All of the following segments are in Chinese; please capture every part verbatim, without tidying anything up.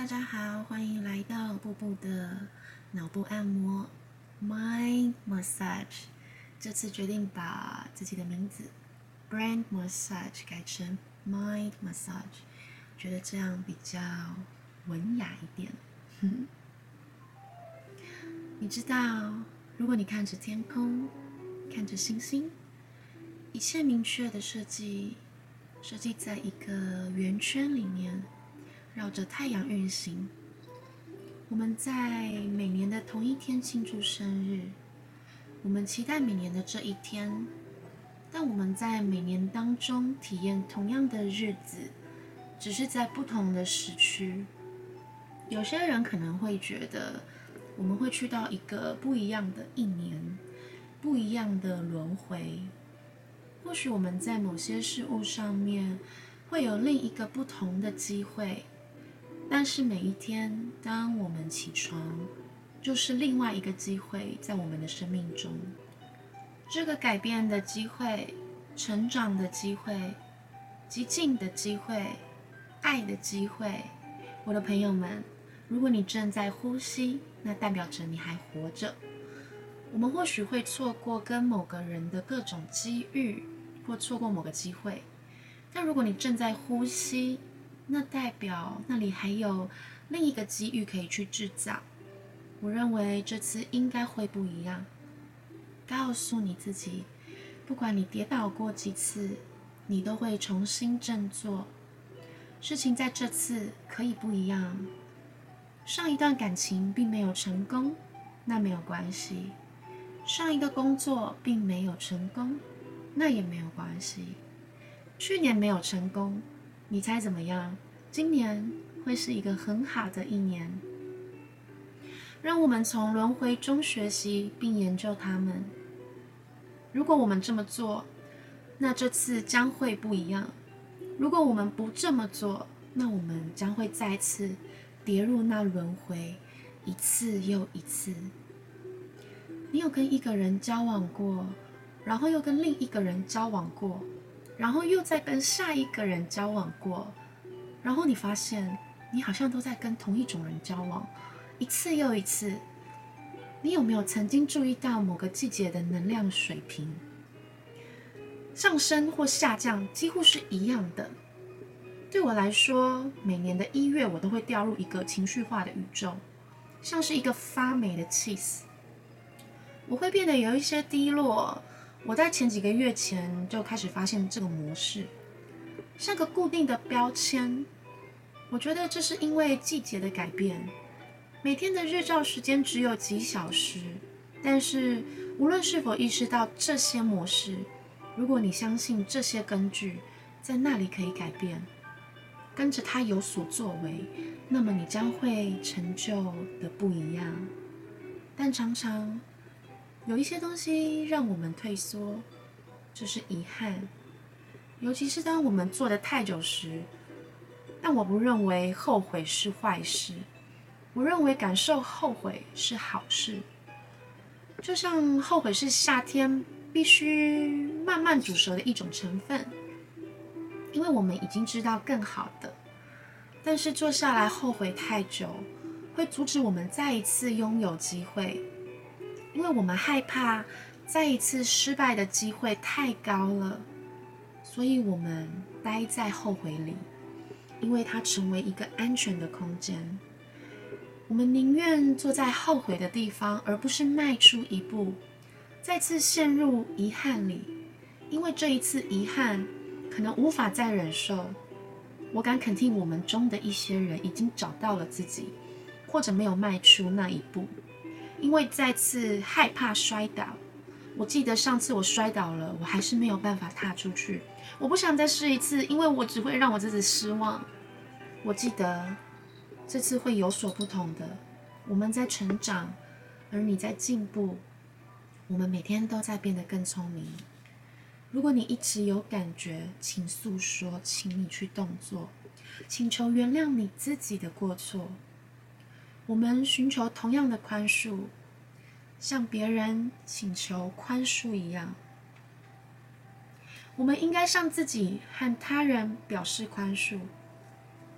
大家好，欢迎来到布布的脑部按摩 Mind Massage。这次决定把自己的名字 Brand Massage 改成 Mind Massage， 觉得这样比较文雅一点。嗯、你知道，如果你看着天空，看着星星，一切明确的设计，设计在一个圆圈里面，绕着太阳运行。我们在每年的同一天庆祝生日，我们期待每年的这一天，但我们在每年当中体验同样的日子，只是在不同的时区。有些人可能会觉得，我们会去到一个不一样的一年，不一样的轮回。或许我们在某些事物上面会有另一个不同的机会，但是每一天当我们起床，就是另外一个机会在我们的生命中。这个改变的机会，成长的机会，激进的机会，爱的机会。我的朋友们，如果你正在呼吸，那代表着你还活着。我们或许会错过跟某个人的各种机遇，或错过某个机会，但如果你正在呼吸，那代表那里还有另一个机遇可以去制造。我认为这次应该会不一样。告诉你自己，不管你跌倒过几次，你都会重新振作。事情在这次可以不一样。上一段感情并没有成功，那没有关系。上一个工作并没有成功，那也没有关系。去年没有成功，你猜怎么样？今年会是一个很好的一年。让我们从轮回中学习并研究它们。如果我们这么做，那这次将会不一样。如果我们不这么做，那我们将会再次跌入那轮回，一次又一次。你有跟一个人交往过，然后又跟另一个人交往过，然后又再跟下一个人交往过，然后你发现你好像都在跟同一种人交往，一次又一次。你有没有曾经注意到某个季节的能量水平上升或下降几乎是一样的？对我来说，每年的一月我都会掉入一个情绪化的宇宙，像是一个发霉的 cheese。我会变得有一些低落，我在前几个月前就开始发现这个模式，像个固定的标签。我觉得这是因为季节的改变，每天的日照时间只有几小时，但是无论是否意识到这些模式，如果你相信这些根据在那里可以改变，跟着它有所作为，那么你将会成就的不一样。但常常有一些东西让我们退缩，这是遗憾。尤其是当我们做得太久时，但我不认为后悔是坏事，我认为感受后悔是好事。就像后悔是夏天必须慢慢煮熟的一种成分，因为我们已经知道更好的，但是坐下来后悔太久，会阻止我们再一次拥有机会。因为我们害怕再一次失败的机会太高了，所以我们待在后悔里，因为它成为一个安全的空间。我们宁愿坐在后悔的地方，而不是迈出一步，再次陷入遗憾里，因为这一次遗憾可能无法再忍受。我敢肯定，我们中的一些人已经找到了自己，或者没有迈出那一步。因为再次害怕摔倒，我记得上次我摔倒了，我还是没有办法踏出去。我不想再试一次，因为我只会让我自己失望。我记得这次会有所不同的。我们在成长，而你在进步。我们每天都在变得更聪明。如果你一直有感觉，请诉说，请你去动作，请求原谅你自己的过错。我们寻求同样的宽恕，像别人请求宽恕一样。我们应该向自己和他人表示宽恕。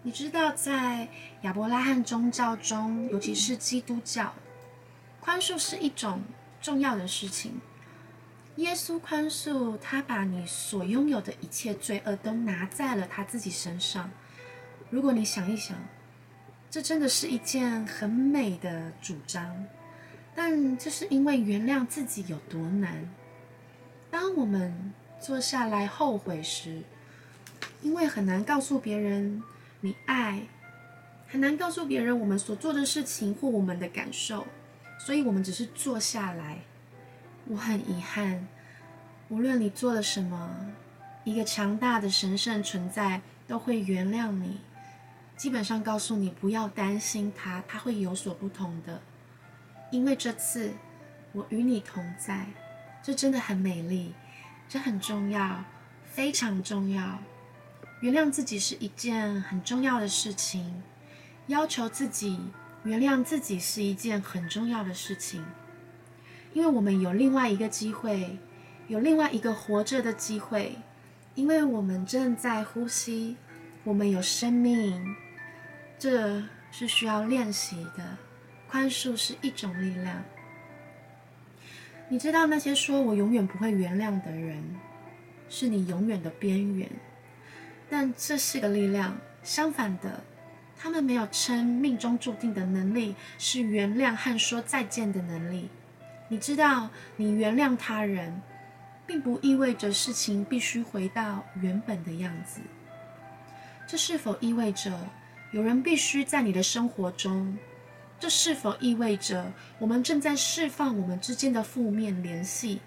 你知道在亚伯拉罕宗教中，尤其是基督教，宽恕是一种重要的事情。耶稣宽恕，他把你所拥有的一切罪恶都拿在了他自己身上。如果你想一想，这真的是一件很美的主张，但这是因为原谅自己有多难。当我们坐下来后悔时，因为很难告诉别人你爱，很难告诉别人我们所做的事情或我们的感受，所以我们只是坐下来。我很遗憾，无论你做了什么，一个强大的神圣存在都会原谅你，基本上告诉你不要担心他，他会有所不同的，因为这次我与你同在。这真的很美丽，这很重要，非常重要。原谅自己是一件很重要的事情，要求自己原谅自己是一件很重要的事情。因为我们有另外一个机会，有另外一个活着的机会，因为我们正在呼吸，我们有生命，这是需要练习的。宽恕是一种力量。你知道那些说我永远不会原谅的人，是你永远的边缘，但这是个力量。相反的，他们没有称命中注定的能力，是原谅和说再见的能力。你知道，你原谅他人，并不意味着事情必须回到原本的样子。这是否意味着有人必须在你的生活中？这是否意味着我们正在释放我们之间的负面联系，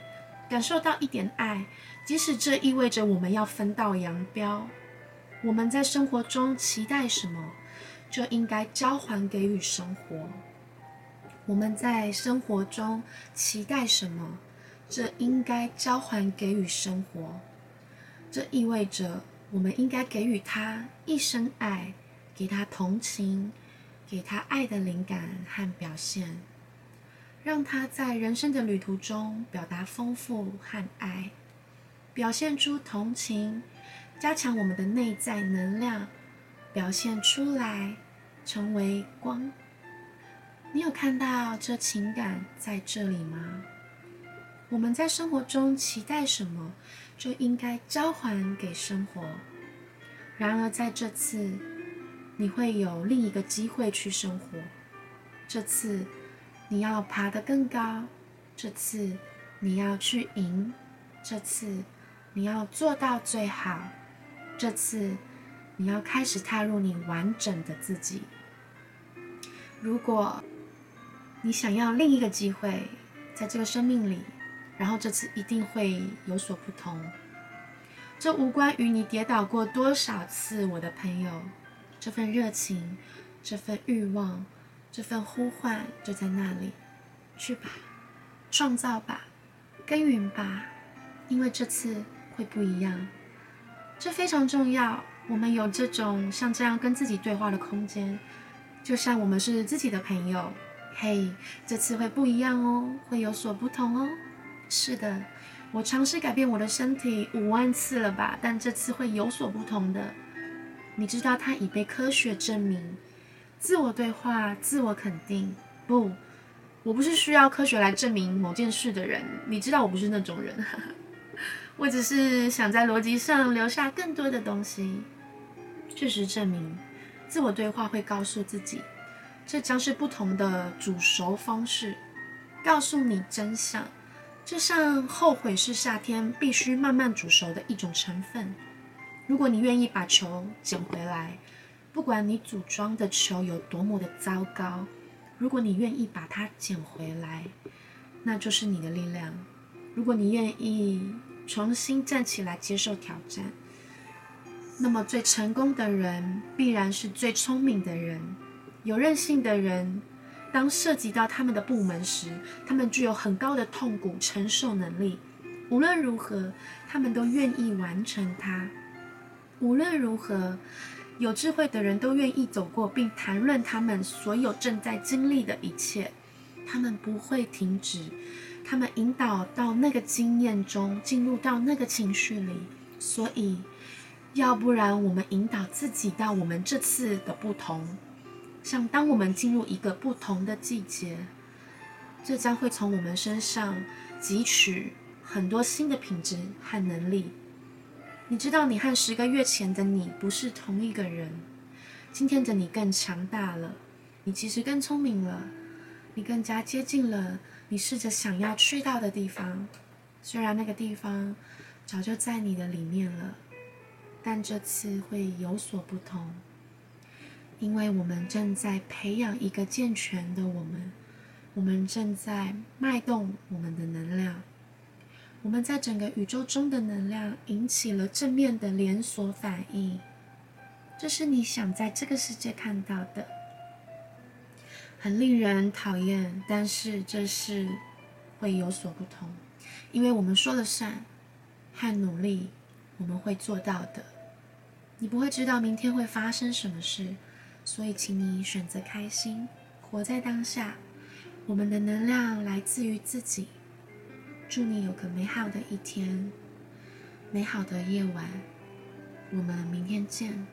感受到一点爱，即使这意味着我们要分道扬镳？我们在生活中期待什么，就应该交还给予生活。我们在生活中期待什么，这应该交还给予生活。这意味着我们应该给予他一生爱，给他同情，给他爱的灵感和表现，让他在人生的旅途中表达丰富和爱，表现出同情，加强我们的内在能量，表现出来，成为光。你有看到这情感在这里吗？我们在生活中期待什么，就应该交还给生活。然而在这次，你会有另一个机会去生活。这次你要爬得更高，这次你要去赢，这次你要做到最好，这次你要开始踏入你完整的自己。如果你想要另一个机会在这个生命里，然后这次一定会有所不同。这无关于你跌倒过多少次，我的朋友，这份热情，这份欲望，这份呼唤就在那里。去吧，创造吧，耕耘吧，因为这次会不一样。这非常重要，我们有这种像这样跟自己对话的空间，就像我们是自己的朋友。嘿，这次会不一样哦，会有所不同哦。是的，我尝试改变我的身体五万次了吧，但这次会有所不同的。你知道，它已被科学证明。自我对话，自我肯定。不，我不是需要科学来证明某件事的人，你知道我不是那种人。我只是想在逻辑上留下更多的东西。事实证明，自我对话会告诉自己，这将是不同的煮熟方式，告诉你真相。就像后悔是夏天必须慢慢煮熟的一种成分。如果你愿意把球捡回来，不管你组装的球有多么的糟糕，如果你愿意把它捡回来，那就是你的力量。如果你愿意重新站起来接受挑战，那么最成功的人必然是最聪明的人，有韧性的人。当涉及到他们的部门时，他们具有很高的痛苦承受能力。无论如何，他们都愿意完成它。无论如何，有智慧的人都愿意走过并谈论他们所有正在经历的一切。他们不会停止，他们引导到那个经验中，进入到那个情绪里。所以，要不然我们引导自己到我们这次的不同，像当我们进入一个不同的季节，这将会从我们身上汲取很多新的品质和能力。你知道你和十个月前的你不是同一个人，今天的你更强大了，你其实更聪明了，你更加接近了你试着想要去到的地方，虽然那个地方早就在你的里面了，但这次会有所不同，因为我们正在培养一个健全的我们，我们正在脉动我们的能量，我们在整个宇宙中的能量引起了正面的连锁反应，这是你想在这个世界看到的。很令人讨厌，但是这是会有所不同，因为我们说了算和努力，我们会做到的。你不会知道明天会发生什么事，所以请你选择开心，活在当下。我们的能量来自于自己。祝你有个美好的一天，美好的夜晚，我们明天见。